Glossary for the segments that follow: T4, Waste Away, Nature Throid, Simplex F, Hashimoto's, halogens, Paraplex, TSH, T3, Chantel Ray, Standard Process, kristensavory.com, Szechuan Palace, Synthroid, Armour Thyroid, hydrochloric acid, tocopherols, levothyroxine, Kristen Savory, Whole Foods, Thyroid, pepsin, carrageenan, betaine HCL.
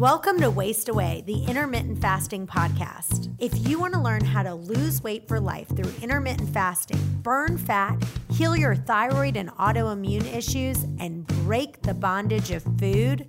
Welcome to Waste Away, the intermittent fasting podcast. If you want to learn how to lose weight for life through intermittent fasting, burn fat, heal your thyroid and autoimmune issues, and break the bondage of food,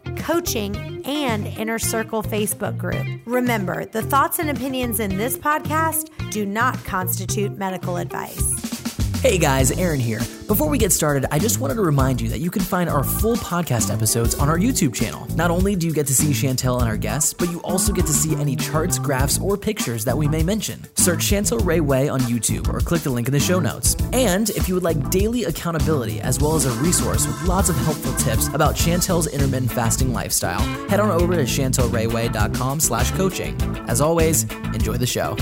coaching, and Inner Circle Facebook group. Remember, the thoughts and opinions in this podcast do not constitute medical advice. Hey guys, Aaron here. Before we get started, I just wanted to remind you that you can find our full podcast episodes on our YouTube channel. Not only do you get to see Chantel and our guests, but you also get to see any charts, graphs, or pictures that we may mention. Search Chantel Ray Way on YouTube or click the link in the show notes. And if you would like daily accountability as well as a resource with lots of helpful tips about Chantel's intermittent fasting lifestyle, head on over to chantelrayway.com/coaching. As always, enjoy the show.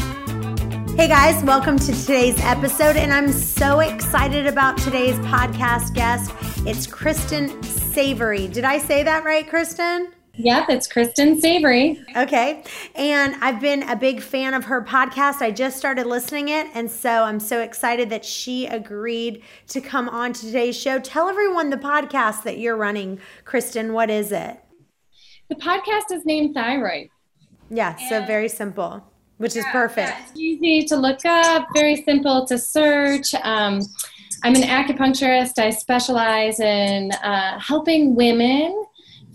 Hey guys, welcome to today's episode, and I'm so excited about today's podcast guest. It's Kristen Savory. Did I say that right, Kristen? Yep, it's Kristen Savory. Okay, and I've been a big fan of her podcast. I just started listening it, and so I'm so excited that she agreed to come on today's show. Tell everyone the podcast that you're running, Kristen. What is it? The podcast is named Thyroid. Yeah, so very simple. Which is perfect. Yeah, it's easy to look up, very simple to search. I'm an acupuncturist. I specialize in helping women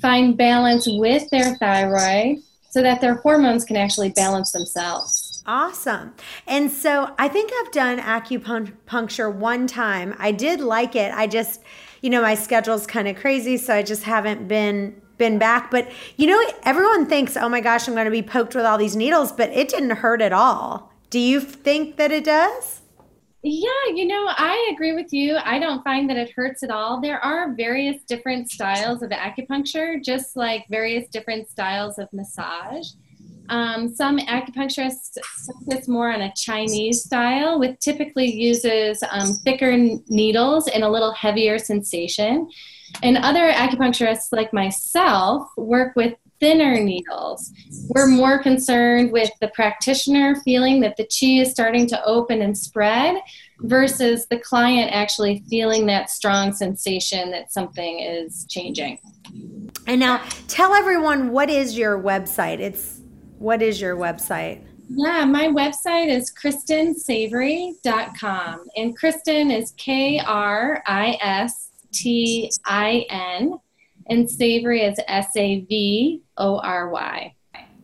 find balance with their thyroid so that their hormones can actually balance themselves. Awesome. And so I think I've done acupuncture one time. I did like it. I just, you know, my schedule's kind of crazy, so I just haven't been back. But you know, everyone thinks, oh my gosh, I'm going to be poked with all these needles, but it didn't hurt at all. Do you think that it does? Yeah, you know, I agree with you. I don't find that it hurts at all. There are various different styles of acupuncture, just like various different styles of massage. Some acupuncturists focus more on a Chinese style, which typically uses thicker needles and a little heavier sensation. And other acupuncturists like myself work with thinner needles. We're more concerned with the practitioner feeling that the chi is starting to open and spread versus the client actually feeling that strong sensation that something is changing. And now tell everyone, what is your website? What is your website? Yeah, my website is kristensavory.com. And Kristen is KRISTIN, and Savory is SAVORY.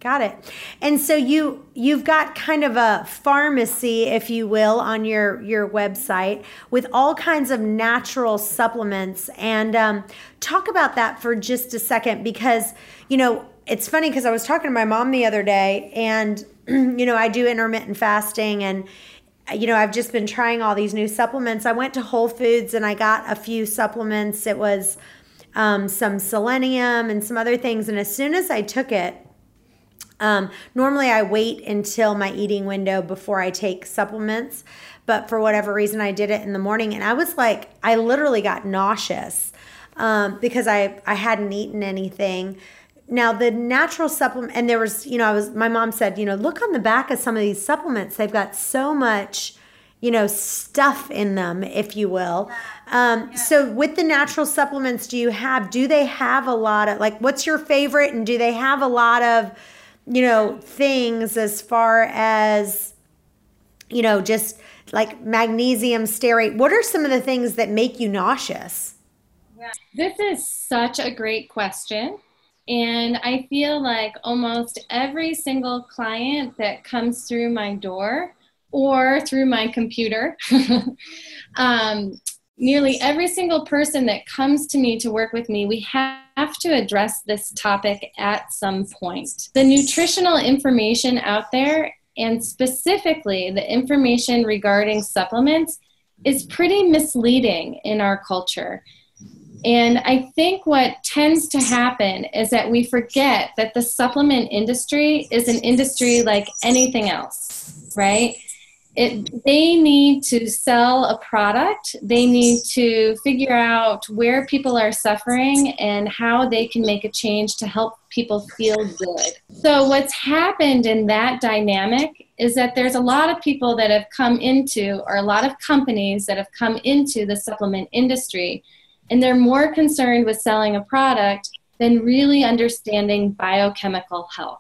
Got it. And so you've got kind of a pharmacy, if you will, on your website with all kinds of natural supplements. And talk about that for just a second, because, you know, it's funny because I was talking to my mom the other day, and, you know, I do intermittent fasting, and you know, I've just been trying all these new supplements. I went to Whole Foods and I got a few supplements. It was some selenium and some other things. And as soon as I took it, normally I wait until my eating window before I take supplements. But for whatever reason, I did it in the morning. And I was like, I literally got nauseous because I hadn't eaten anything. Now the natural supplement, and there was, you know, my mom said, you know, look on the back of some of these supplements. They've got so much, you know, stuff in them, if you will. Yeah. So with the natural supplements, do they have a lot of, like, what's your favorite, and do they have a lot of, you know, things as far as, you know, just like magnesium, stearate? What are some of the things that make you nauseous? Yeah. This is such a great question. And I feel like almost every single client that comes through my door or through my computer, nearly every single person that comes to me to work with me, we have to address this topic at some point. The nutritional information out there, and specifically the information regarding supplements, is pretty misleading in our culture. And I think what tends to happen is that we forget that the supplement industry is an industry like anything else, right? They need to sell a product. They need to figure out where people are suffering and how they can make a change to help people feel good. So what's happened in that dynamic is that there's a lot of people that have come into, or a lot of companies that have come into the supplement industry, and they're more concerned with selling a product than really understanding biochemical health.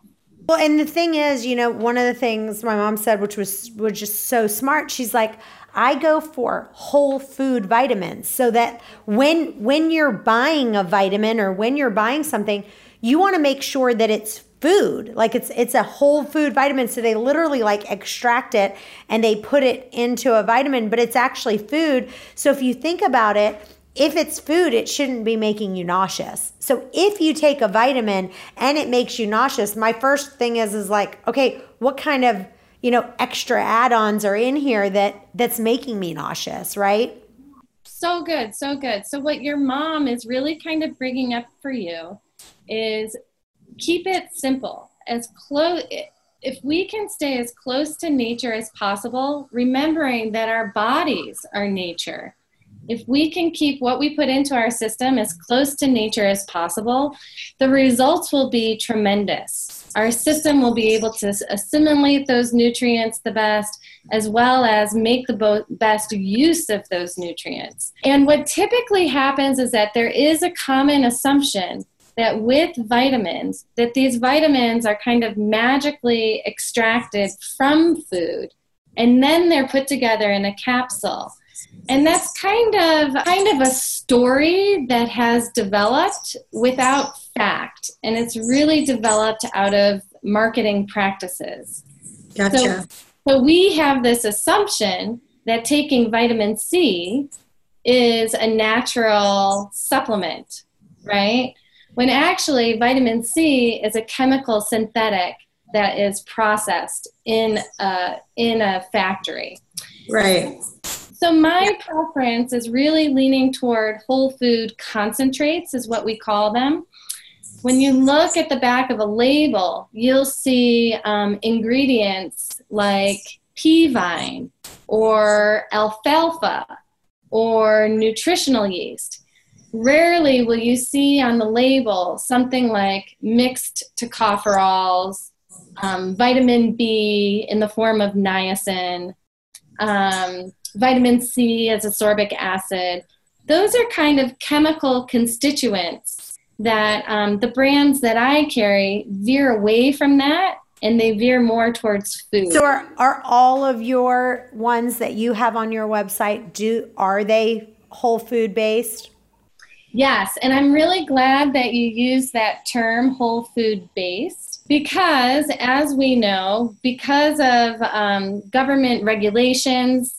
Well, and the thing is, you know, one of the things my mom said, which was just so smart, she's like, I go for whole food vitamins so that when you're buying a vitamin or when you're buying something, you want to make sure that it's food, like it's a whole food vitamin. So they literally like extract it and they put it into a vitamin, but it's actually food. So if you think about it, if it's food, it shouldn't be making you nauseous. So if you take a vitamin and it makes you nauseous, my first thing is like, okay, what kind of, you know, extra add-ons are in here that's making me nauseous, right? So good, so good. So what your mom is really kind of bringing up for you is keep it simple. As close, if we can stay as close to nature as possible, remembering that our bodies are nature. If we can keep what we put into our system as close to nature as possible, the results will be tremendous. Our system will be able to assimilate those nutrients the best, as well as make the best use of those nutrients. And what typically happens is that there is a common assumption that with vitamins, that these vitamins are kind of magically extracted from food, and then they're put together in a capsule. And that's kind of a story that has developed without fact, and it's really developed out of marketing practices. Gotcha. So we have this assumption that taking vitamin C is a natural supplement, right? When actually vitamin C is a chemical synthetic that is processed in a factory. Right. So my preference is really leaning toward whole food concentrates, is what we call them. When you look at the back of a label, you'll see ingredients like pea vine or alfalfa or nutritional yeast. Rarely will you see on the label something like mixed tocopherols, vitamin B in the form of niacin, vitamin C as ascorbic acid. Those are kind of chemical constituents that the brands that I carry veer away from that, and they veer more towards food. So are all of your ones that you have on your website, are they whole food based? Yes, and I'm really glad that you use that term, whole food based, because as we know, because of government regulations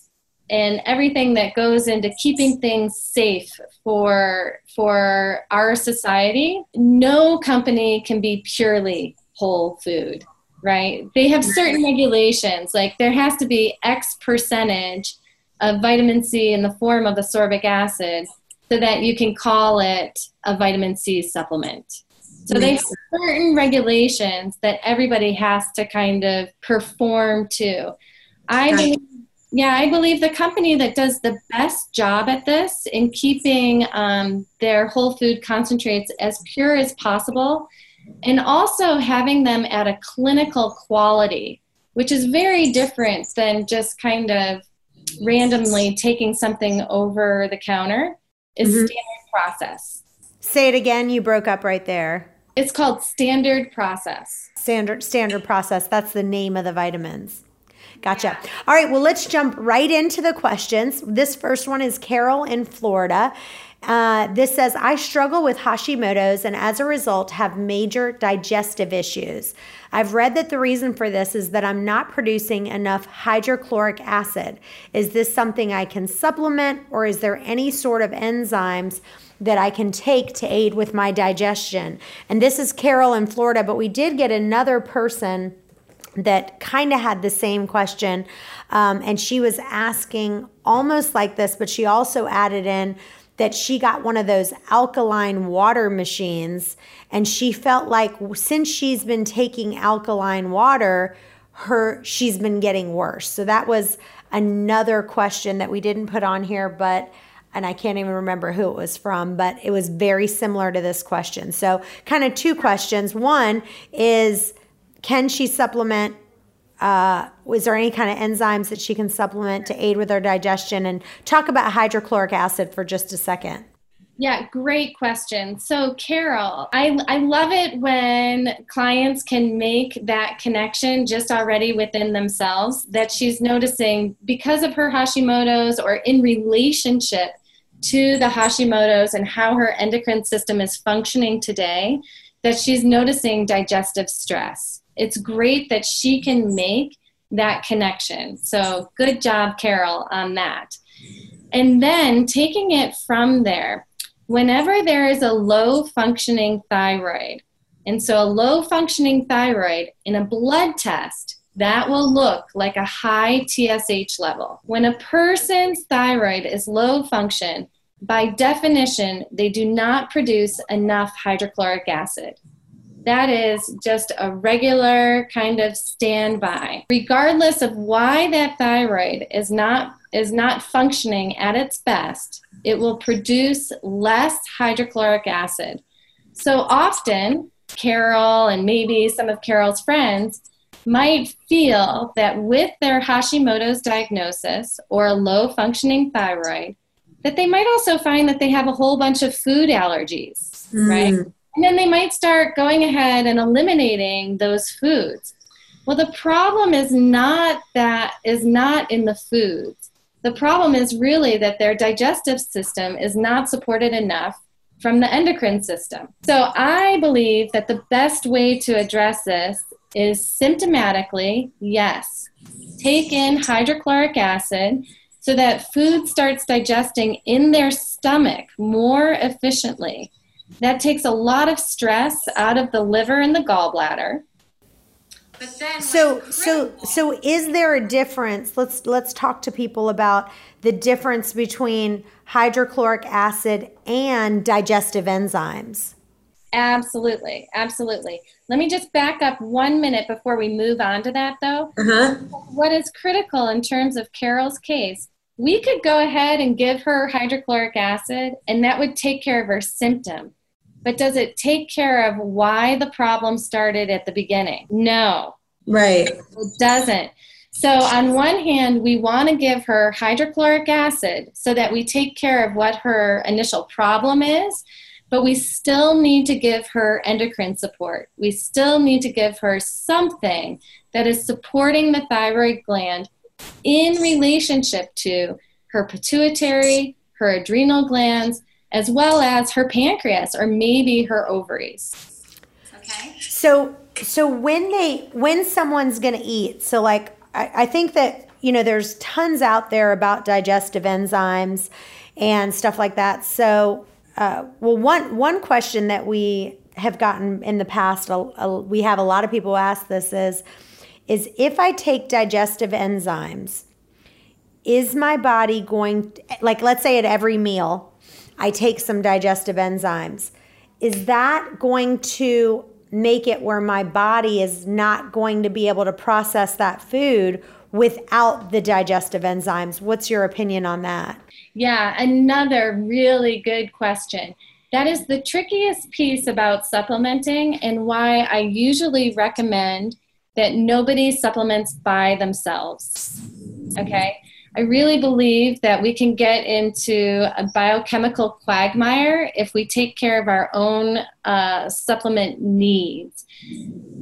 and everything that goes into keeping things safe for our society, no company can be purely whole food, right? They have certain regulations, like there has to be X percentage of vitamin C in the form of ascorbic acid so that you can call it a vitamin C supplement. So they have certain regulations that everybody has to kind of perform to. I believe the company that does the best job at this in keeping their whole food concentrates as pure as possible, and also having them at a clinical quality, which is very different than just kind of randomly taking something over the counter, is Standard Process. Say it again. You broke up right there. It's called Standard Process. Standard Process. That's the name of the vitamins. Gotcha. All right. Well, let's jump right into the questions. This first one is Carol in Florida. This says, I struggle with Hashimoto's and as a result have major digestive issues. I've read that the reason for this is that I'm not producing enough hydrochloric acid. Is this something I can supplement, or is there any sort of enzymes that I can take to aid with my digestion? And this is Carol in Florida, but we did get another person that kind of had the same question, and she was asking almost like this, but she also added in that she got one of those alkaline water machines, and she felt like since she's been taking alkaline water, she's been getting worse. So that was another question that we didn't put on here, but, and I can't even remember who it was from, but it was very similar to this question. So kind of two questions. One is, can she supplement, was there any kind of enzymes that she can supplement to aid with her digestion? And talk about hydrochloric acid for just a second. Yeah, great question. So Carol, I love it when clients can make that connection just already within themselves, that she's noticing because of her Hashimoto's or in relationship to the Hashimoto's and how her endocrine system is functioning today, that she's noticing digestive stress. It's great that she can make that connection. So good job, Carol, on that. And then taking it from there, whenever there is a low-functioning thyroid, and so a low-functioning thyroid in a blood test, that will look like a high TSH level. When a person's thyroid is low-function, by definition, they do not produce enough hydrochloric acid. That is just a regular kind of standby. Regardless of why that thyroid is not functioning at its best, it will produce less hydrochloric acid. So often, Carol and maybe some of Carol's friends might feel that with their Hashimoto's diagnosis or a low-functioning thyroid, that they might also find that they have a whole bunch of food allergies, right? And then they might start going ahead and eliminating those foods. Well, the problem is not in the foods. The problem is really that their digestive system is not supported enough from the endocrine system. So I believe that the best way to address this is symptomatically, yes, take in hydrochloric acid so that food starts digesting in their stomach more efficiently. That takes a lot of stress out of the liver and the gallbladder. But then so is there a difference? Let's talk to people about the difference between hydrochloric acid and digestive enzymes. Absolutely, absolutely. Let me just back up 1 minute before we move on to that, though. What is critical in terms of Carol's case, we could go ahead and give her hydrochloric acid, and that would take care of her symptom. But does it take care of why the problem started at the beginning? No. Right. It doesn't. So on one hand, we want to give her hydrochloric acid so that we take care of what her initial problem is, but we still need to give her endocrine support. We still need to give her something that is supporting the thyroid gland in relationship to her pituitary, her adrenal glands, as well as her pancreas or maybe her ovaries. Okay. So when someone's going to eat, so like I think that, you know, there's tons out there about digestive enzymes and stuff like that. So, one question that we have gotten in the past, we have a lot of people ask this is if I take digestive enzymes, is my body going, like let's say at every meal, I take some digestive enzymes. Is that going to make it where my body is not going to be able to process that food without the digestive enzymes? What's your opinion on that? Yeah, another really good question. That is the trickiest piece about supplementing and why I usually recommend that nobody supplements by themselves, okay? I really believe that we can get into a biochemical quagmire if we take care of our own supplement needs.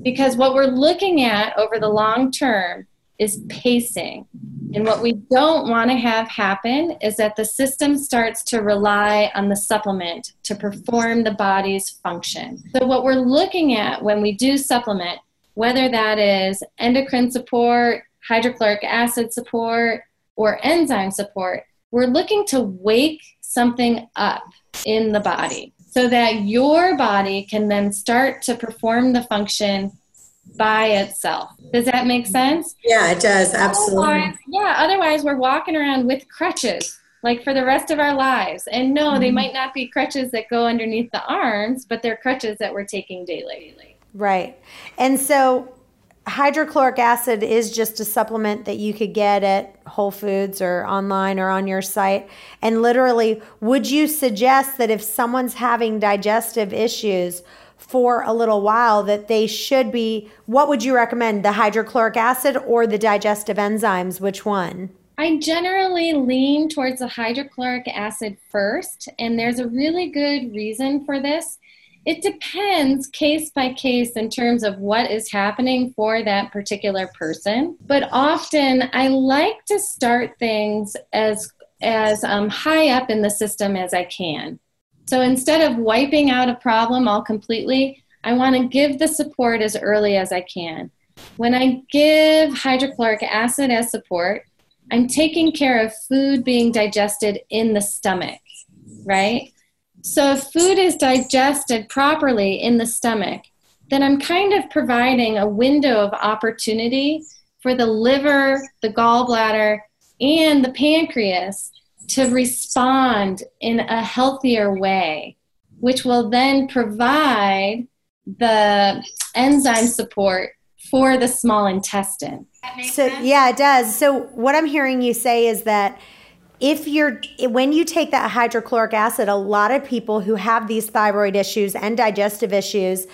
Because what we're looking at over the long term is pacing. And what we don't want to have happen is that the system starts to rely on the supplement to perform the body's function. So what we're looking at when we do supplement, whether that is endocrine support, hydrochloric acid support, or enzyme support, we're looking to wake something up in the body so that your body can then start to perform the function by itself. Does that make sense? Yeah, it does. Absolutely. Otherwise we're walking around with crutches like for the rest of our lives. And no, they might not be crutches that go underneath the arms, but they're crutches that we're taking daily. Right. And so hydrochloric acid is just a supplement that you could get at Whole Foods or online or on your site. And literally, would you suggest that if someone's having digestive issues for a little while that they should be, what would you recommend, the hydrochloric acid or the digestive enzymes? Which one? I generally lean towards the hydrochloric acid first, and there's a really good reason for this. It depends case by case in terms of what is happening for that particular person. But often I like to start things as high up in the system as I can. So instead of wiping out a problem all completely, I want to give the support as early as I can. When I give hydrochloric acid as support, I'm taking care of food being digested in the stomach, right? So if food is digested properly in the stomach, then I'm kind of providing a window of opportunity for the liver, the gallbladder, and the pancreas to respond in a healthier way, which will then provide the enzyme support for the small intestine. That makes sense? Yeah, it does. So what I'm hearing you say is that when you take that hydrochloric acid, a lot of people who have these thyroid issues and digestive issues,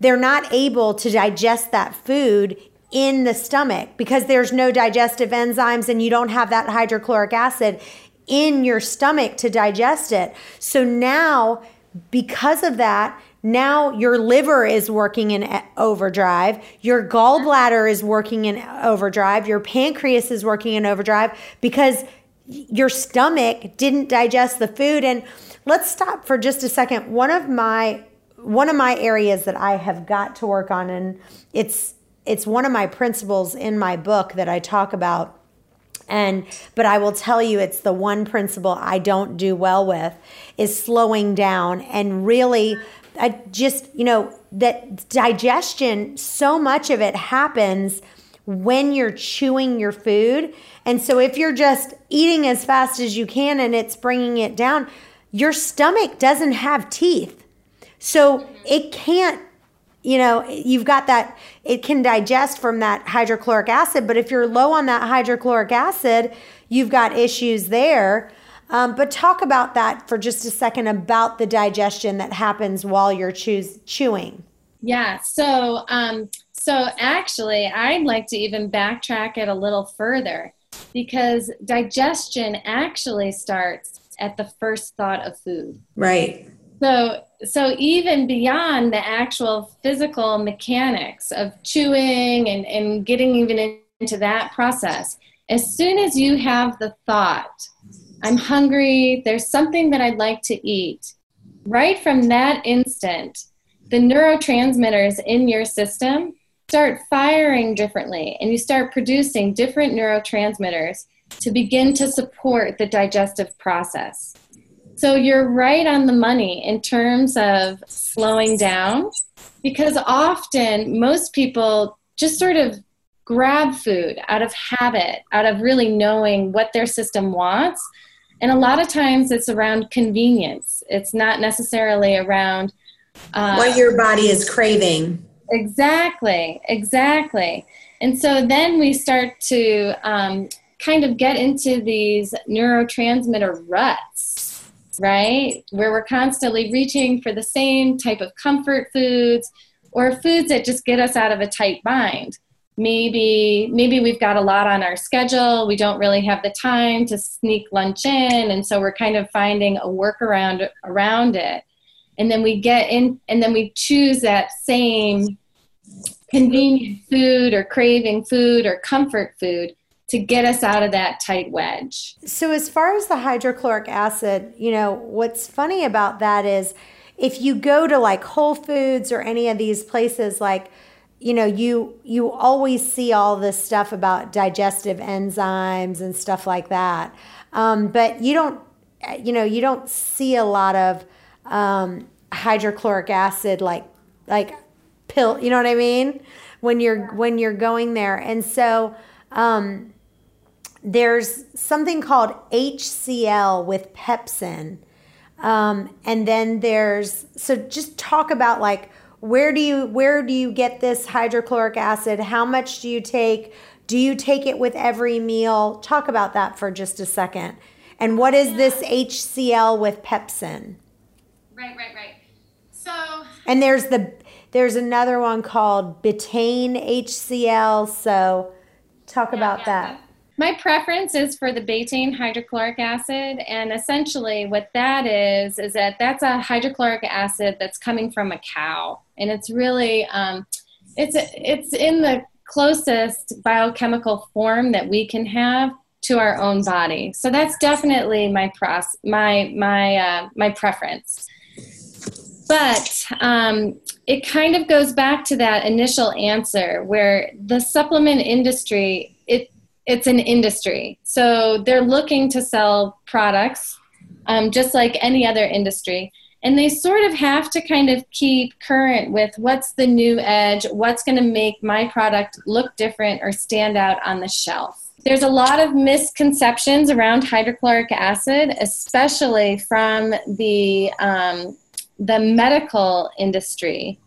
they're not able to digest that food in the stomach because there's no digestive enzymes and you don't have that hydrochloric acid in your stomach to digest it. So now, because of that, now your liver is working in overdrive, your gallbladder is working in overdrive, your pancreas is working in overdrive because your stomach didn't digest the food. And let's stop for just a second. One of my areas that I have got to work on, and it's one of my principles in my book that I talk about, but I will tell you it's the one principle I don't do well with, is slowing down. And really, I just, that digestion, so much of it happens when you're chewing your food. And so if you're just eating as fast as you can and it's bringing it down, your stomach doesn't have teeth. So it can't, you've got that, it can digest from that hydrochloric acid. But if you're low on that hydrochloric acid, you've got issues there. But talk about that for just a second, about the digestion that happens while you're chewing. Yeah. So actually, I'd like to even backtrack it a little further, because digestion actually starts at the first thought of food. Right. So even beyond the actual physical mechanics of chewing and getting even into that process, as soon as you have the thought, I'm hungry, there's something that I'd like to eat, right from that instant, the neurotransmitters in your system start firing differently, and you start producing different neurotransmitters to begin to support the digestive process. So you're right on the money in terms of slowing down, because often most people just sort of grab food out of habit, out of really knowing what their system wants. And a lot of times it's around convenience. It's not necessarily around what your body is craving. Exactly. And so then we start to kind of get into these neurotransmitter ruts, right? Where we're constantly reaching for the same type of comfort foods or foods that just get us out of a tight bind. Maybe we've got a lot on our schedule. We don't really have the time to sneak lunch in. And so we're kind of finding a workaround around it. And then we get in, and then we choose that same convenient food or craving food or comfort food to get us out of that tight wedge. So as far as the hydrochloric acid, what's funny about that is if you go to like Whole Foods or any of these places, like, you always see all this stuff about digestive enzymes and stuff like that. But you don't see a lot of hydrochloric acid like pill, you know what I mean, when you're going there. And so there's something called HCL with pepsin, and then there's, so just talk about like Where do you get this hydrochloric acid? How much do you take? Do you take it with every meal? Talk about that for just a second. And what is this HCL with pepsin? Right. So. And there's another one called betaine HCL. So talk about that. My preference is for the betaine hydrochloric acid, and essentially what that is that that's a hydrochloric acid that's coming from a cow, and it's really it's in the closest biochemical form that we can have to our own body. So that's definitely my my preference. But it kind of goes back to that initial answer where the supplement industry it's an industry. So they're looking to sell products just like any other industry. And they sort of have to kind of keep current with what's the new edge, what's going to make my product look different or stand out on the shelf. There's a lot of misconceptions around hydrochloric acid, especially from the medical industry,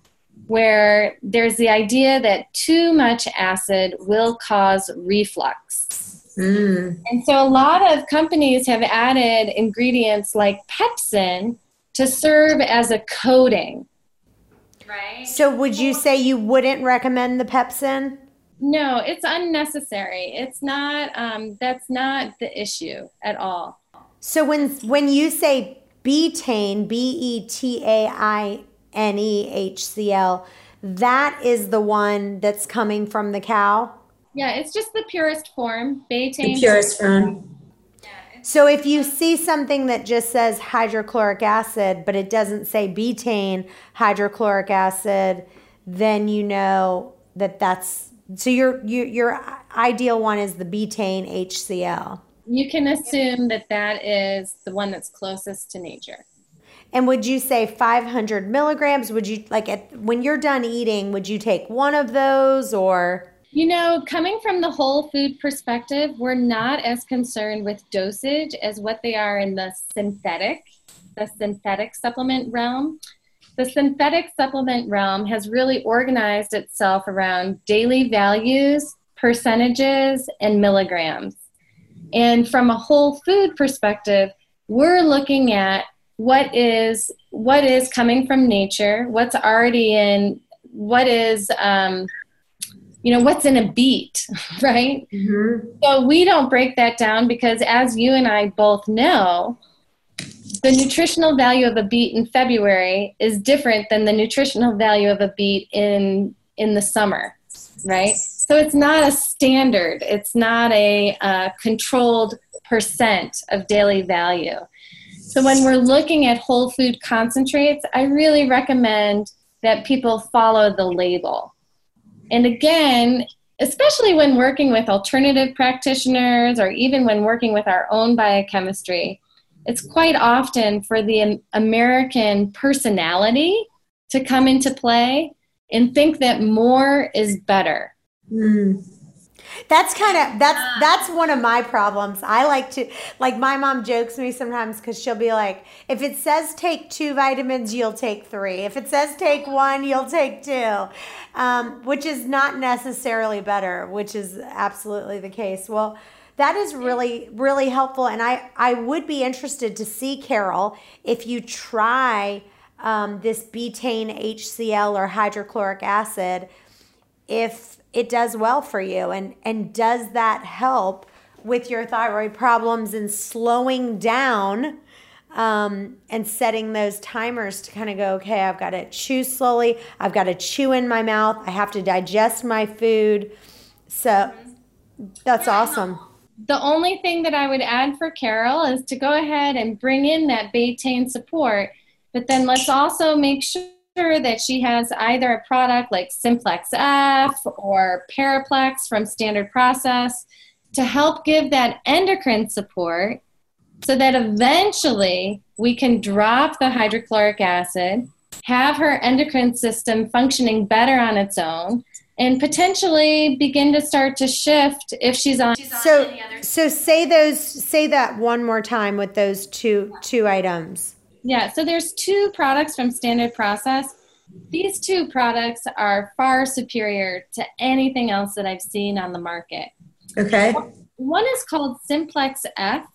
where there's the idea that too much acid will cause reflux. Mm. And so a lot of companies have added ingredients like pepsin to serve as a coating. Right. So would you say you wouldn't recommend the pepsin? No, it's unnecessary. It's not, that's not the issue at all. So when you say betaine, B-E-T-A-I-N-E-H-C-L, that is the one that's coming from the cow? Yeah, it's just the purest form, betaine. The purest form. Yeah, so if you see something that just says hydrochloric acid, but it doesn't say betaine hydrochloric acid, then you know that that's, so your ideal one is the betaine HCL. You can assume that that is the one that's closest to nature. And would you say 500 milligrams? Would you, like, when you're done eating, would you take one of those or? You know, coming from the whole food perspective, we're not as concerned with dosage as what they are in the synthetic supplement realm. The synthetic supplement realm has really organized itself around daily values, percentages, and milligrams. And from a whole food perspective, we're looking at what is coming from nature, what's already in, what is, what's in a beet, right? Mm-hmm. So we don't break that down because, as you and I both know, the nutritional value of a beet in February is different than the nutritional value of a beet in the summer, right? So it's not a standard. It's not a controlled percent of daily value. So when we're looking at whole food concentrates, I really recommend that people follow the label. And again, especially when working with alternative practitioners or even when working with our own biochemistry, it's quite often for the American personality to come into play and think that more is better. Mm. That's one of my problems. I like to, like, my mom jokes me sometimes because she'll be like, if it says take 2 vitamins, you'll take 3. If it says take 1, you'll take 2, which is not necessarily better, which is absolutely the case. Well, that is really, really helpful. And I would be interested to see, Carol, if you try this betaine HCL or hydrochloric acid, if it does well for you, and does that help with your thyroid problems and slowing down and setting those timers to kind of go, okay, I've got to chew slowly. I've got to chew in my mouth. I have to digest my food. So that's awesome. The only thing that I would add for Carol is to go ahead and bring in that betaine support, but then let's also make sure that she has either a product like Simplex F or Paraplex from Standard Process to help give that endocrine support so that eventually we can drop the hydrochloric acid, have her endocrine system functioning better on its own, and potentially begin to start to shift if she's on. So, any other. So say that one more time with those two items. Yeah, so there's 2 products from Standard Process. These two products are far superior to anything else that I've seen on the market. Okay. One is called Simplex F,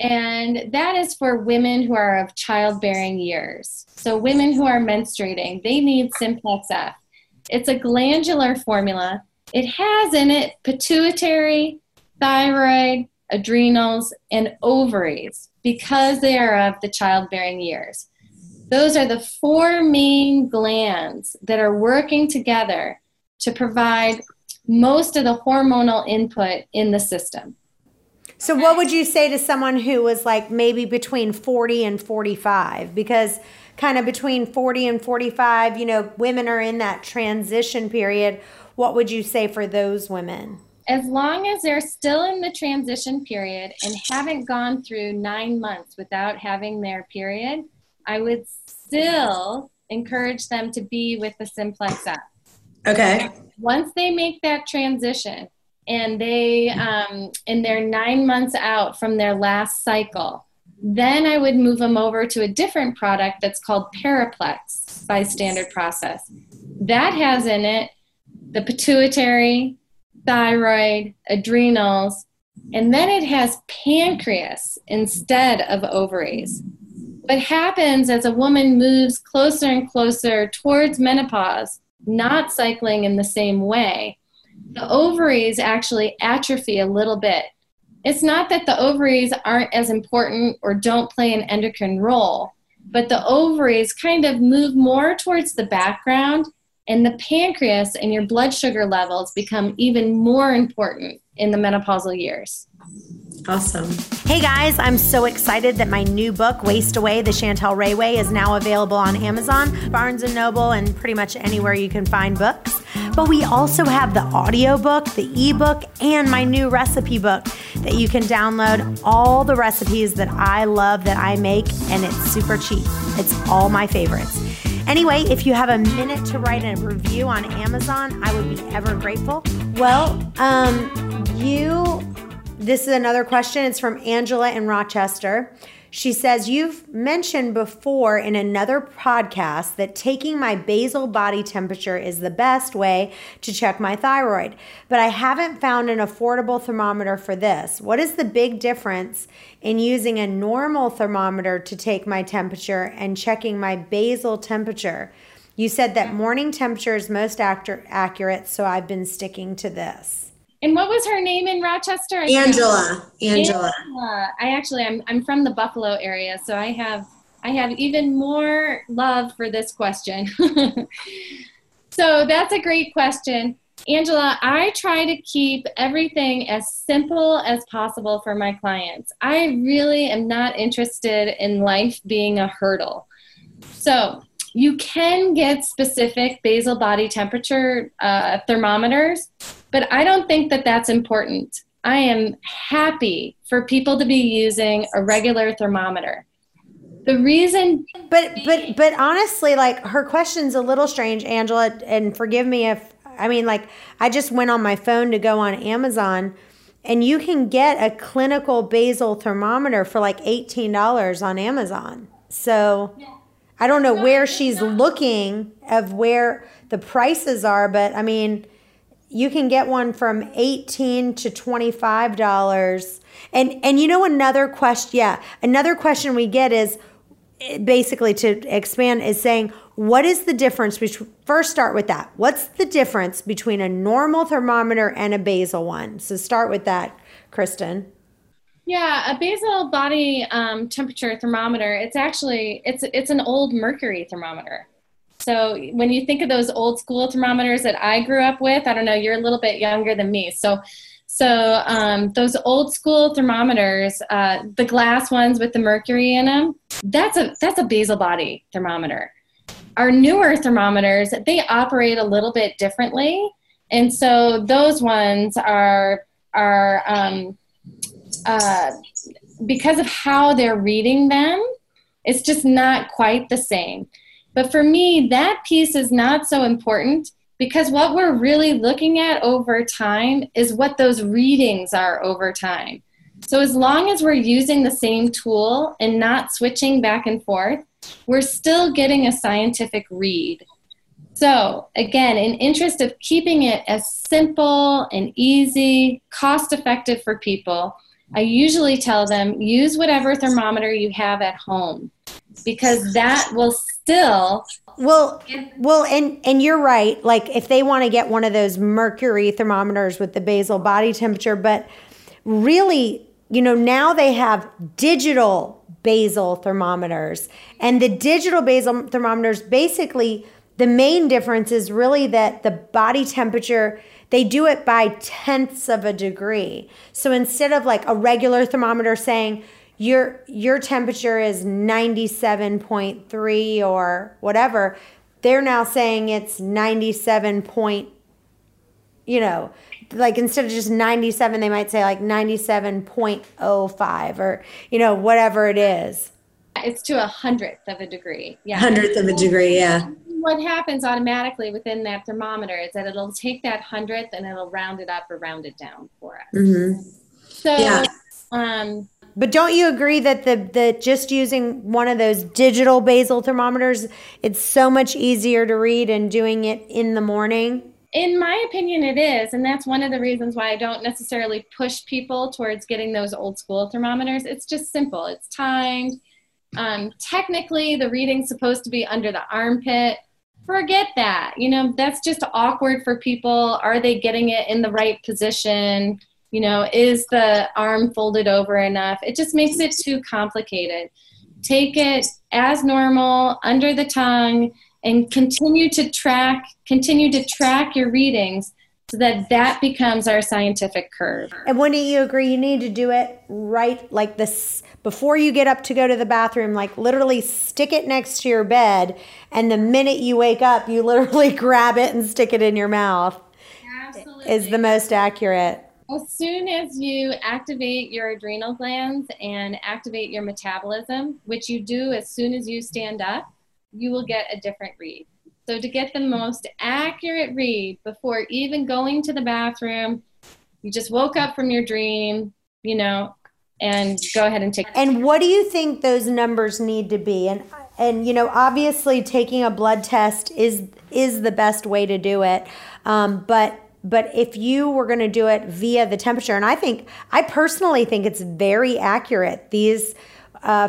and that is for women who are of childbearing years. So women who are menstruating, they need Simplex F. It's a glandular formula. It has in it pituitary, thyroid, adrenals, and ovaries because they are of the childbearing years. Those are the four main glands that are working together to provide most of the hormonal input in the system. So what would you say to someone who was like maybe between 40 and 45? Because kind of between 40 and 45, you know, women are in that transition period. What would you say for those women? As long as they're still in the transition period and haven't gone through 9 months without having their period, I would still encourage them to be with the Simplex F. Okay. Once they make that transition and they and they're 9 months out from their last cycle, then I would move them over to a different product that's called Paraplex by Standard Process. That has in it the pituitary, thyroid, adrenals, and then it has pancreas instead of ovaries. What happens as a woman moves closer and closer towards menopause, not cycling in the same way, the ovaries actually atrophy a little bit. It's not that the ovaries aren't as important or don't play an endocrine role, but the ovaries kind of move more towards the background, and the pancreas and your blood sugar levels become even more important in the menopausal years. Awesome. Hey guys, I'm so excited that my new book, Waste Away, The Chantel Ray Way, is now available on Amazon, Barnes & Noble, and pretty much anywhere you can find books. But we also have the audiobook, the ebook, and my new recipe book that you can download all the recipes that I love that I make, and it's super cheap. It's all my favorites. Anyway, if you have a minute to write a review on Amazon, I would be ever grateful. Well, this is another question. It's from Angela in Rochester. She says, you've mentioned before in another podcast that taking my basal body temperature is the best way to check my thyroid, but I haven't found an affordable thermometer for this. What is the big difference in using a normal thermometer to take my temperature and checking my basal temperature? You said that morning temperature is most accurate, so I've been sticking to this. And what was her name in Rochester? Angela. I'm from the Buffalo area, so I have even more love for this question. So that's a great question. Angela, I try to keep everything as simple as possible for my clients. I really am not interested in life being a hurdle. So you can get specific basal body temperature thermometers, but I don't think that that's important. I am happy for people to be using a regular thermometer. The reason... But honestly, like, her question's a little strange, Angela, and forgive me if... I mean, like, I just went on my phone to go on Amazon, and you can get a clinical basal thermometer for like $18 on Amazon. So... yeah. I don't know where she's looking of where the prices are, but I mean, you can get one from $18 to $25. And you know, another question we get is basically to expand is saying, what is the difference between, first start with that. What's the difference between a normal thermometer and a basal one? So start with that, Kristen. Yeah, a basal body temperature thermometer, it's an old mercury thermometer. So when you think of those old school thermometers that I grew up with, I don't know, you're a little bit younger than me. So those old school thermometers, the glass ones with the mercury in them, that's a basal body thermometer. Our newer thermometers, they operate a little bit differently. And so those ones are because of how they're reading them, it's just not quite the same. But for me, that piece is not so important because what we're really looking at over time is what those readings are over time. So as long as we're using the same tool and not switching back and forth, we're still getting a scientific read. So again, in interest of keeping it as simple and easy, cost effective for people, I usually tell them use whatever thermometer you have at home, because that will still. Well, and you're right. Like if they want to get one of those mercury thermometers with the basal body temperature, but really, you know, now they have digital basal thermometers, and the digital basal thermometers basically, the main difference is really that the body temperature, they do it by tenths of a degree. So instead of like a regular thermometer saying your temperature is 97.3 or whatever, they're now saying it's 97. You know, like instead of just 97, they might say like 97.05 or, you know, whatever it is. It's to a hundredth of a degree. Yeah. Hundredth of a degree, yeah. What happens automatically within that thermometer is that it'll take that hundredth and it'll round it up or round it down for us. Mm-hmm. So, yeah. But don't you agree that the just using one of those digital basal thermometers, it's so much easier to read and doing it in the morning? In my opinion, it is. And that's one of the reasons why I don't necessarily push people towards getting those old school thermometers. It's just simple. It's timed. Technically, the reading's supposed to be under the armpit. Forget that. You know, that's just awkward for people. Are they getting it in the right position? You know, is the arm folded over enough? It just makes it too complicated. Take it as normal, under the tongue, and continue to track your readings so that that becomes our scientific curve. And wouldn't you agree you need to do it right, like this, before you get up to go to the bathroom, like literally stick it next to your bed, and the minute you wake up, you literally grab it and stick it in your mouth. Absolutely. Is the most accurate. As soon as you activate your adrenal glands and activate your metabolism, which you do as soon as you stand up, you will get a different read. So to get the most accurate read before even going to the bathroom, you just woke up from your dream, you know, and go ahead and take it. And what do you think those numbers need to be? And you know, obviously taking a blood test is the best way to do it. But if you were going to do it via the temperature, and I personally think it's very accurate. These,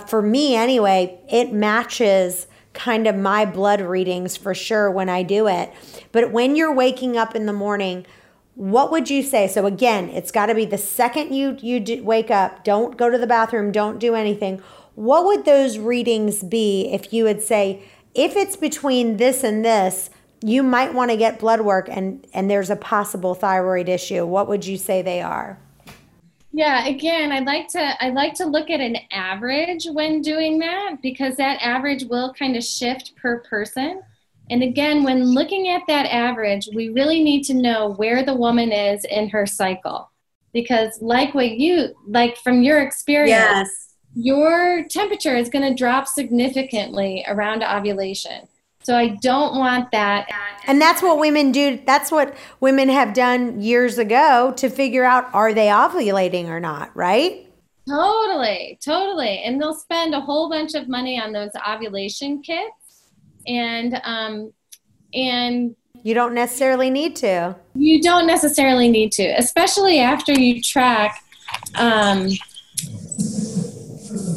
for me anyway, it matches kind of my blood readings for sure when I do it. But when you're waking up in the morning, what would you say? So again, it's got to be the second you wake up. Don't go to the bathroom. Don't do anything. What would those readings be if you would say, if it's between this and this, you might want to get blood work and there's a possible thyroid issue? What would you say they are? Yeah, again, I'd like to look at an average when doing that, because that average will kind of shift per person. And again, when looking at that average, we really need to know where the woman is in her cycle, because like from your experience, yes, your temperature is going to drop significantly around ovulation. So I don't want that. And that's what women do. That's what women have done years ago to figure out, are they ovulating or not, right? Totally, totally. And they'll spend a whole bunch of money on those ovulation kits. And you don't necessarily need to. You don't necessarily need to, especially after you track,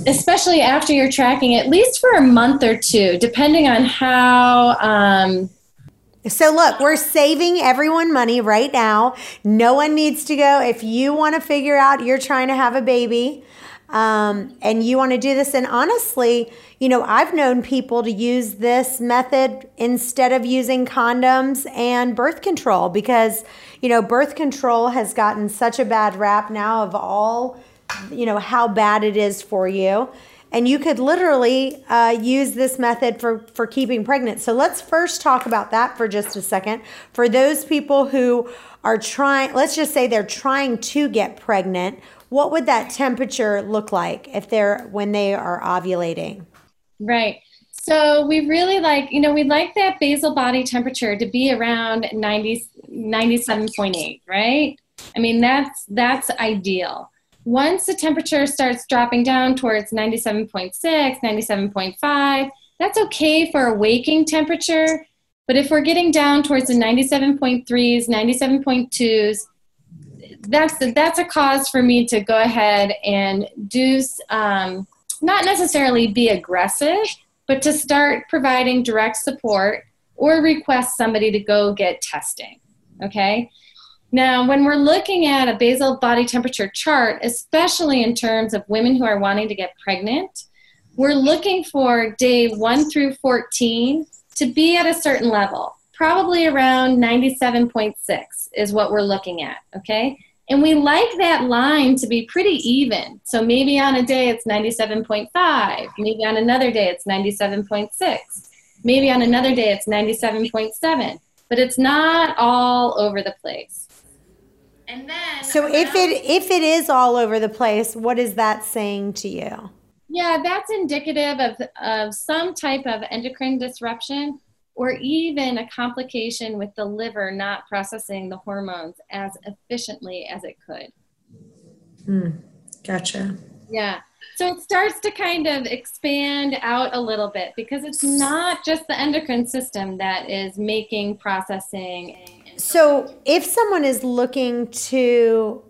especially after you're tracking at least for a month or two, depending on how. So look, we're saving everyone money right now. No one needs to go. If you want to figure out you're trying to have a baby and you want to do this, and honestly, you know, I've known people to use this method instead of using condoms and birth control, because, you know, birth control has gotten such a bad rap now of all, you know, how bad it is for you. And you could literally use this method for keeping pregnant. So let's first talk about that for just a second. For those people who are trying, let's just say they're trying to get pregnant, what would that temperature look like when they are ovulating? Right. So we really like, you know, we like that basal body temperature to be around 97.8, right? I mean, that's ideal. Once the temperature starts dropping down towards 97.6, 97.5, that's okay for a waking temperature, But if we're getting down towards the 97.3s, 97.2s, that's a cause for me to go ahead and do, not necessarily be aggressive, but to start providing direct support or request somebody to go get testing, okay? Now, when we're looking at a basal body temperature chart, especially in terms of women who are wanting to get pregnant, we're looking for day 1 through 14 to be at a certain level, probably around 97.6 is what we're looking at, okay? And we like that line to be pretty even. So maybe on a day it's 97.5, maybe on another day it's 97.6, maybe on another day it's 97.7, but it's not all over the place. And then, so if it is all over the place, what is that saying to you? Yeah, that's indicative of some type of endocrine disruption or even a complication with the liver not processing the hormones as efficiently as it could. Gotcha. Yeah. So it starts to kind of expand out a little bit because it's not just the endocrine system that is making processing. So if someone is looking to,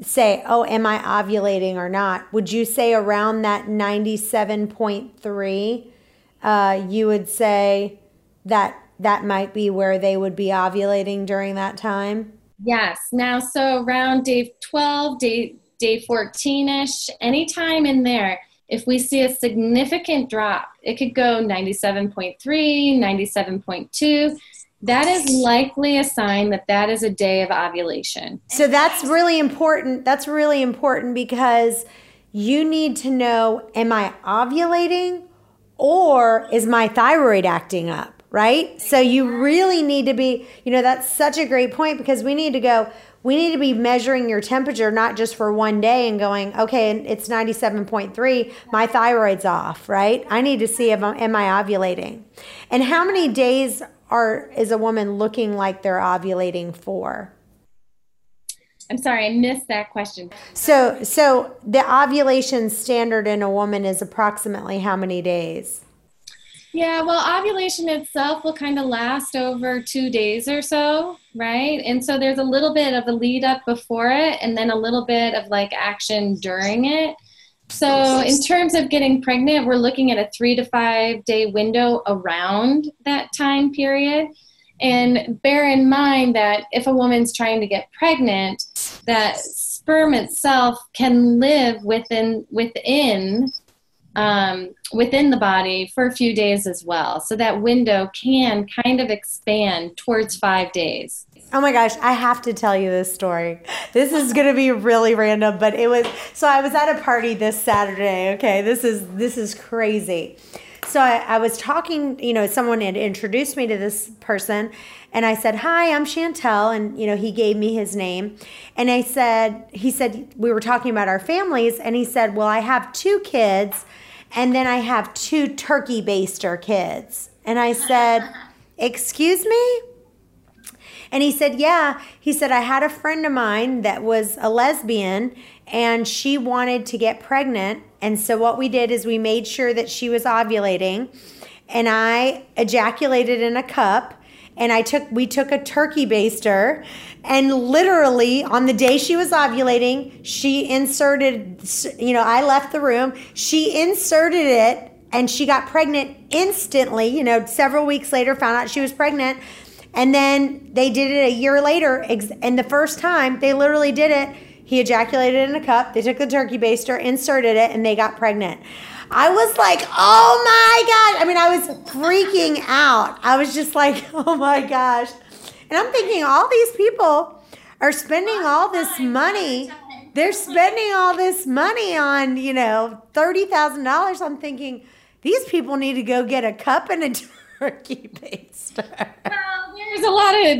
say, oh, am I ovulating or not? Would you say around that 97.3, you would say that that might be where they would be ovulating during that time? Yes. Now, so around day 12, day 14-ish, any time in there, if we see a significant drop, it could go 97.3, 97.2. That is likely a sign that that is a day of ovulation. So that's really important. That's really important because you need to know, am I ovulating or is my thyroid acting up, right? So you really need to be, you know, that's such a great point because we need to go, we need to be measuring your temperature, not just for one day and going, okay, it's 97.3, my thyroid's off, right? I need to see, am I ovulating? And how many days is a woman looking like they're ovulating for? I'm sorry, I missed that question. So the ovulation standard in a woman is approximately how many days? Yeah, well, ovulation itself will kind of last over 2 days or so, right? And so there's a little bit of a lead up before it and then a little bit of like action during it. So in terms of getting pregnant, we're looking at a 3 to 5 day window around that time period. And bear in mind that if a woman's trying to get pregnant, that sperm itself can live within the body for a few days as well. So that window can kind of expand towards 5 days. Oh my gosh, I have to tell you this story. This is going to be really random, but it was, so I was at a party this Saturday, okay? This is crazy. So I was talking, you know, someone had introduced me to this person, and I said, hi, I'm Chantel, and, you know, he gave me his name. And I said, he said, we were talking about our families, and he said, well, I have 2 kids, and then I have 2 turkey baster kids. And I said, excuse me? And he said, yeah. He said, I had a friend of mine that was a lesbian and she wanted to get pregnant. And so what we did is we made sure that she was ovulating and I ejaculated in a cup and we took a turkey baster and literally on the day she was ovulating, she inserted, you know, I left the room, she inserted it and she got pregnant instantly, you know, several weeks later, found out she was pregnant. And then they did it a year later, and the first time they literally did it, he ejaculated in a cup, they took the turkey baster, inserted it, and they got pregnant. I was like, oh my God. I mean, I was freaking out. I was just like, oh my gosh. And I'm thinking all these people are spending all this money. They're spending all this money on, you know, $30,000. I'm thinking these people need to go get a cup and a turkey baster. Well,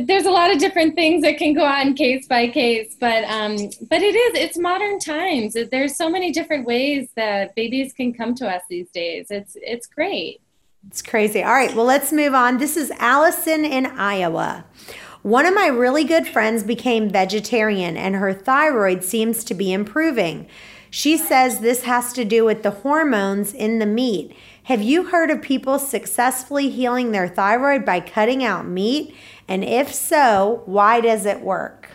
there's a lot of different things that can go on case by case, but it's modern times. There's so many different ways that babies can come to us these days. It's great. It's crazy. All right, well, let's move on. This is Allison in Iowa. One of my really good friends became vegetarian and her thyroid seems to be improving. She says this has to do with the hormones in the meat. Have you heard of people successfully healing their thyroid by cutting out meat? And if so, why does it work?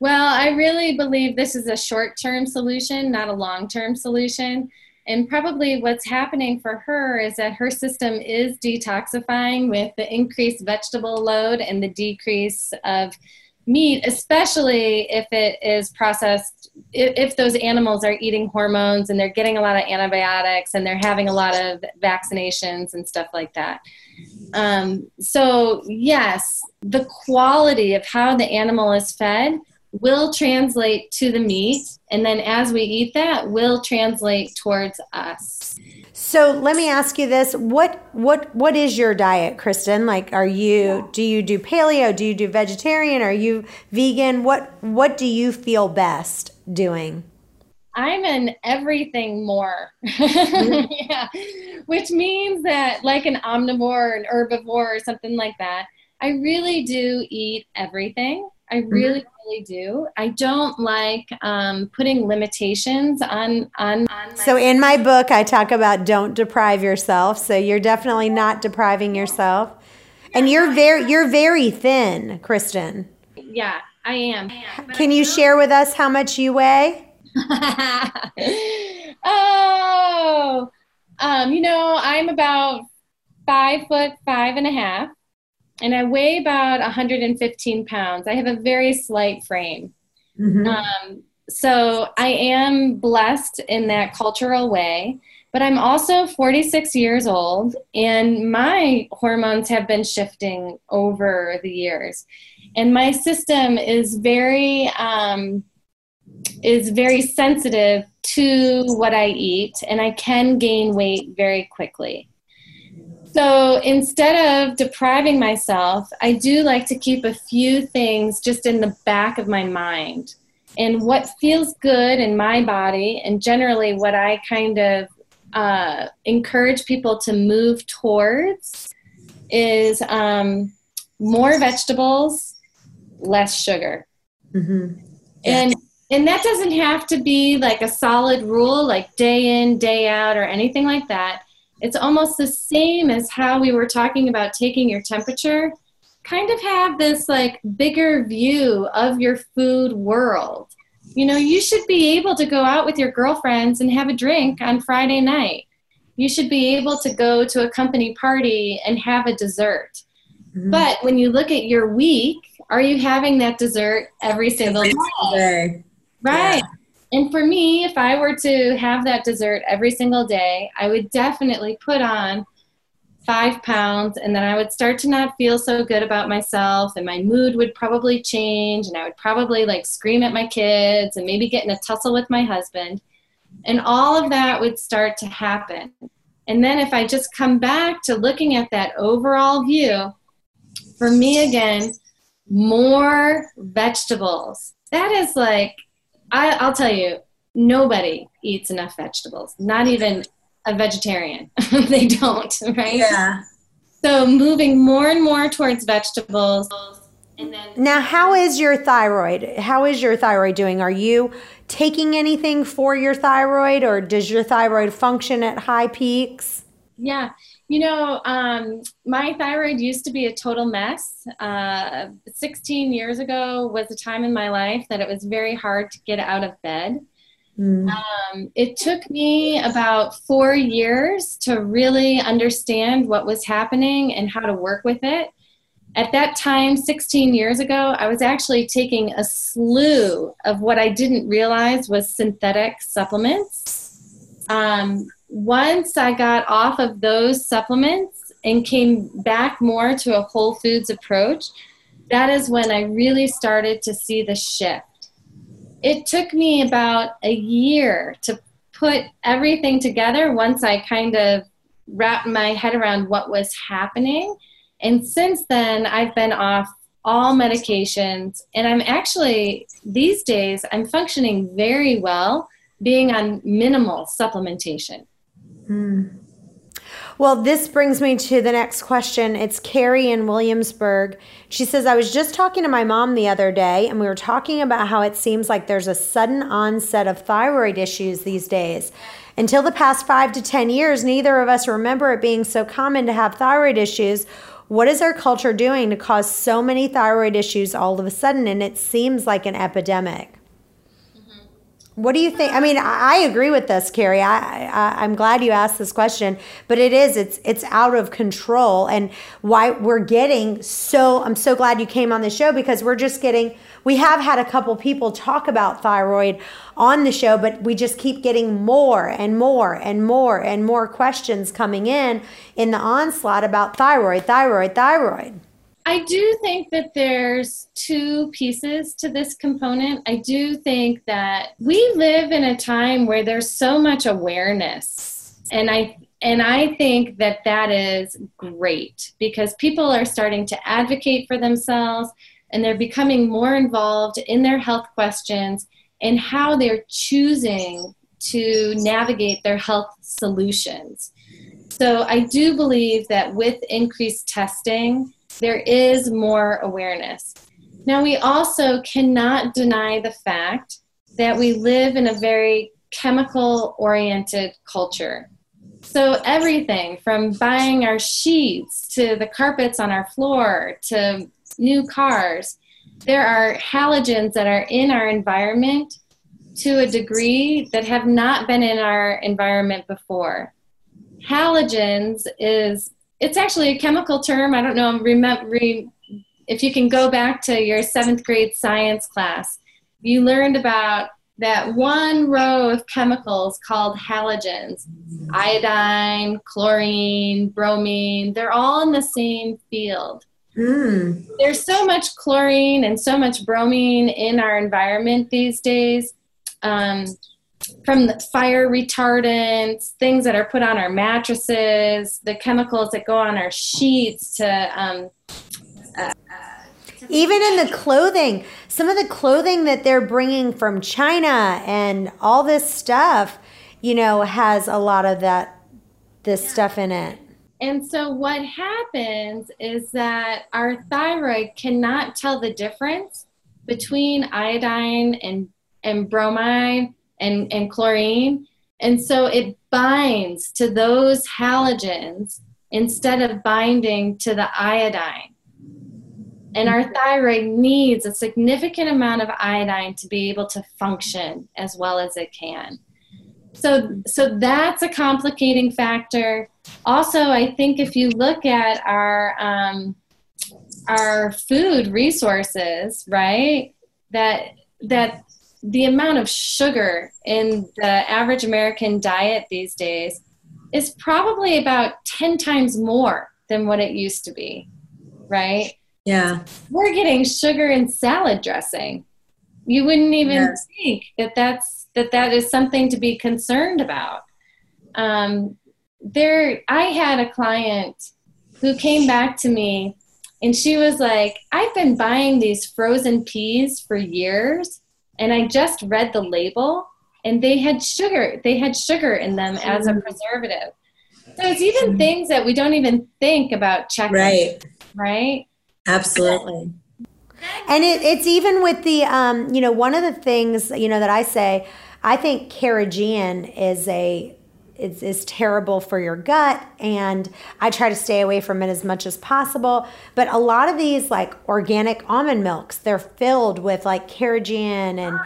Well, I really believe this is a short-term solution, not a long-term solution. And probably what's happening for her is that her system is detoxifying with the increased vegetable load and the decrease of meat, especially if it is processed, if those animals are eating hormones and they're getting a lot of antibiotics and they're having a lot of vaccinations and stuff like that. So yes, the quality of how the animal is fed will translate to the meat, and then as we eat that, will translate towards us. So let me ask you this: what is your diet, Kristen? Like, do you do paleo? Do you do vegetarian? Are you vegan? What do you feel best doing? I'm an everything more, yeah, which means that like an omnivore, or an herbivore, or something like that. I really do eat everything. I really, really do. I don't like putting limitations on so in my book, I talk about don't deprive yourself. So you're definitely not depriving yourself. And you're very thin, Kristen. Yeah, I am. Can you share with us how much you weigh? I'm about 5'5.5". And I weigh about 115 pounds. I have a very slight frame. Mm-hmm. So I am blessed in that cultural way, but I'm also 46 years old and my hormones have been shifting over the years. And my system is very sensitive to what I eat, and I can gain weight very quickly. So instead of depriving myself, I do like to keep a few things just in the back of my mind, and what feels good in my body, and generally what I kind of encourage people to move towards is more vegetables, less sugar. Mm-hmm. And that doesn't have to be like a solid rule, like day in, day out, or anything like that. It's almost the same as how we were talking about taking your temperature. Kind of have this like bigger view of your food world. You know, you should be able to go out with your girlfriends and have a drink on Friday night. You should be able to go to a company party and have a dessert. Mm-hmm. But when you look at your week, are you having that dessert every single day? Right. Yeah. And for me, if I were to have that dessert every single day, I would definitely put on 5 pounds, and then I would start to not feel so good about myself, and my mood would probably change, and I would probably like scream at my kids and maybe get in a tussle with my husband. And all of that would start to happen. And then if I just come back to looking at that overall view, for me again, more vegetables. That is like... I'll tell you, nobody eats enough vegetables, not even a vegetarian. They don't, right? Yeah. So moving more and more towards vegetables. And then now, how is your thyroid? How is your thyroid doing? Are you taking anything for your thyroid, or does your thyroid function at high peaks? Yeah. My thyroid used to be a total mess. 16 years ago was a time in my life that it was very hard to get out of bed. Mm. It took me about 4 years to really understand what was happening and how to work with it. At that time, 16 years ago, I was actually taking a slew of what I didn't realize was synthetic supplements. Once I got off of those supplements and came back more to a whole foods approach, that is when I really started to see the shift. It took me about a year to put everything together once I kind of wrapped my head around what was happening. And since then, I've been off all medications. And I'm actually, these days, I'm functioning very well being on minimal supplementation. Mm. Well, this brings me to the next question. It's Carrie in Williamsburg. She says, I was just talking to my mom the other day, and we were talking about how it seems like there's a sudden onset of thyroid issues these days. Until the past 5 to 10 years, neither of us remember it being so common to have thyroid issues. What is our culture doing to cause so many thyroid issues all of a sudden? And it seems like an epidemic. Mm-hmm. What do you think? I mean, I agree with this, Carrie. I'm glad you asked this question, but it's out of control. And why we're getting so, I'm so glad you came on the show, because we're just getting, we have had a couple people talk about thyroid on the show, but we just keep getting more and more and more and more questions coming in the onslaught about thyroid. I do think that there's two pieces to this component. I do think that we live in a time where there's so much awareness, and I think that that is great, because people are starting to advocate for themselves, and they're becoming more involved in their health questions and how they're choosing to navigate their health solutions. So I do believe that with increased testing, there is more awareness. Now, we also cannot deny the fact that we live in a very chemical-oriented culture. So everything from buying our sheets to the carpets on our floor to new cars, there are halogens that are in our environment to a degree that have not been in our environment before. Halogens is, it's actually a chemical term. I don't know if you can go back to your 7th grade science class, you learned about that one row of chemicals called halogens. Iodine, chlorine, bromine, they're all in the same field. Mm. There's so much chlorine and so much bromine in our environment these days, from the fire retardants, things that are put on our mattresses, the chemicals that go on our sheets, to even in the clothing, some of the clothing that they're bringing from China and all this stuff, you know, has a lot of this stuff in it. And so what happens is that our thyroid cannot tell the difference between iodine and bromine and chlorine. And so it binds to those halogens instead of binding to the iodine. And our thyroid needs a significant amount of iodine to be able to function as well as it can. So that's a complicating factor. Also, I think if you look at our food resources, right, that the amount of sugar in the average American diet these days is probably about 10 times more than what it used to be, right? Yeah. We're getting sugar in salad dressing. You wouldn't even think that that is something to be concerned about. I had a client who came back to me, and she was like, I've been buying these frozen peas for years, and I just read the label, and they had sugar in them as a preservative. So it's even things that we don't even think about checking. Right? Absolutely. And it's even with the, one of the things, that I say, I think carrageenan is terrible for your gut, and I try to stay away from it as much as possible. But a lot of these like organic almond milks, they're filled with like carrageenan and,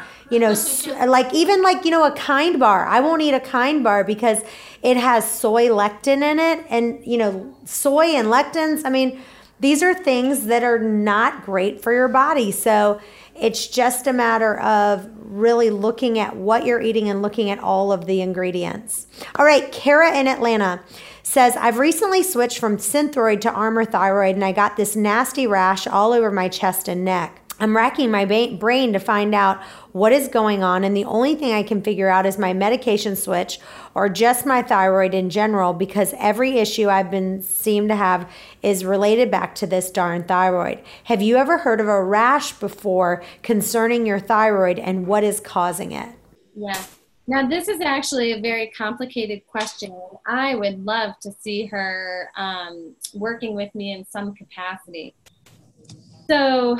a Kind Bar. I won't eat a Kind Bar because it has soy lectin in it, and, soy and lectins, these are things that are not great for your body. So it's just a matter of really looking at what you're eating and looking at all of the ingredients. All right, Kara in Atlanta says, I've recently switched from Synthroid to Armour Thyroid, and I got this nasty rash all over my chest and neck. I'm racking my brain to find out what is going on, and the only thing I can figure out is my medication switch or just my thyroid in general, because every issue I've been seem to have is related back to this darn thyroid. Have you ever heard of a rash before concerning your thyroid and what is causing it? Yeah, Now, this is actually a very complicated question. I would love to see her working with me in some capacity. So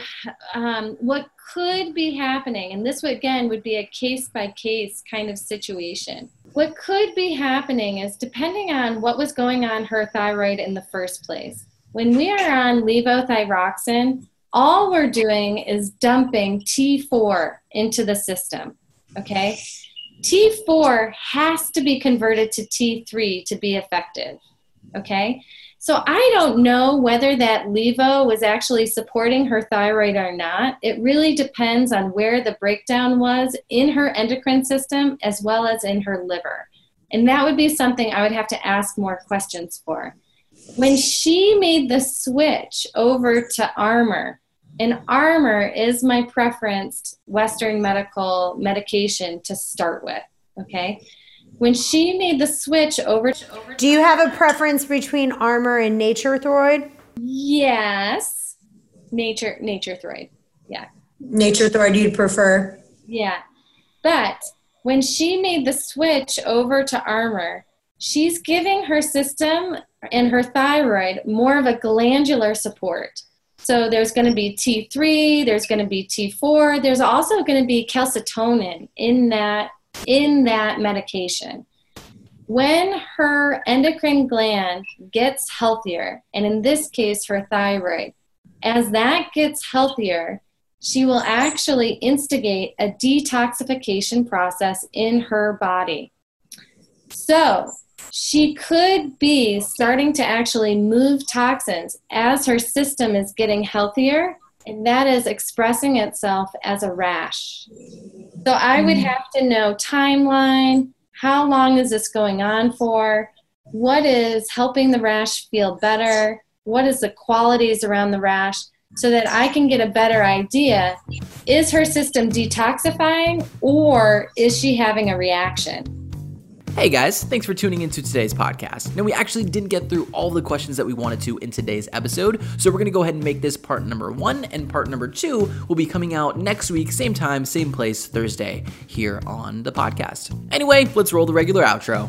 what could be happening, and this again would be a case-by-case kind of situation. What could be happening is depending on what was going on her thyroid in the first place. When we are on levothyroxine, all we're doing is dumping T4 into the system, okay? T4 has to be converted to T3 to be effective, okay? So I don't know whether that levo was actually supporting her thyroid or not. It really depends on where the breakdown was in her endocrine system as well as in her liver. And that would be something I would have to ask more questions for. When she made the switch over to Armour, and Armour is my preferenced Western medical medication to start with, okay? When she made the switch over to... Do you have a preference between Armour and Nature Throid? Yes. Nature Throid, yeah. Nature Throid you'd prefer? Yeah. But when she made the switch over to Armour, she's giving her system and her thyroid more of a glandular support. So there's going to be T3, there's going to be T4, there's also going to be calcitonin in that medication. When her endocrine gland gets healthier, and in this case her thyroid, as that gets healthier, she will actually instigate a detoxification process in her body. So she could be starting to actually move toxins as her system is getting healthier, and that is expressing itself as a rash. So I would have to know timeline, how long is this going on for, what is helping the rash feel better, what is the qualities around the rash, so that I can get a better idea, is her system detoxifying or is she having a reaction? Hey guys, thanks for tuning into today's podcast. Now, we actually didn't get through all the questions that we wanted to in today's episode, so we're going to go ahead and make this part number 1, and part number 2 will be coming out next week, same time, same place, Thursday, here on the podcast. Anyway, let's roll the regular outro.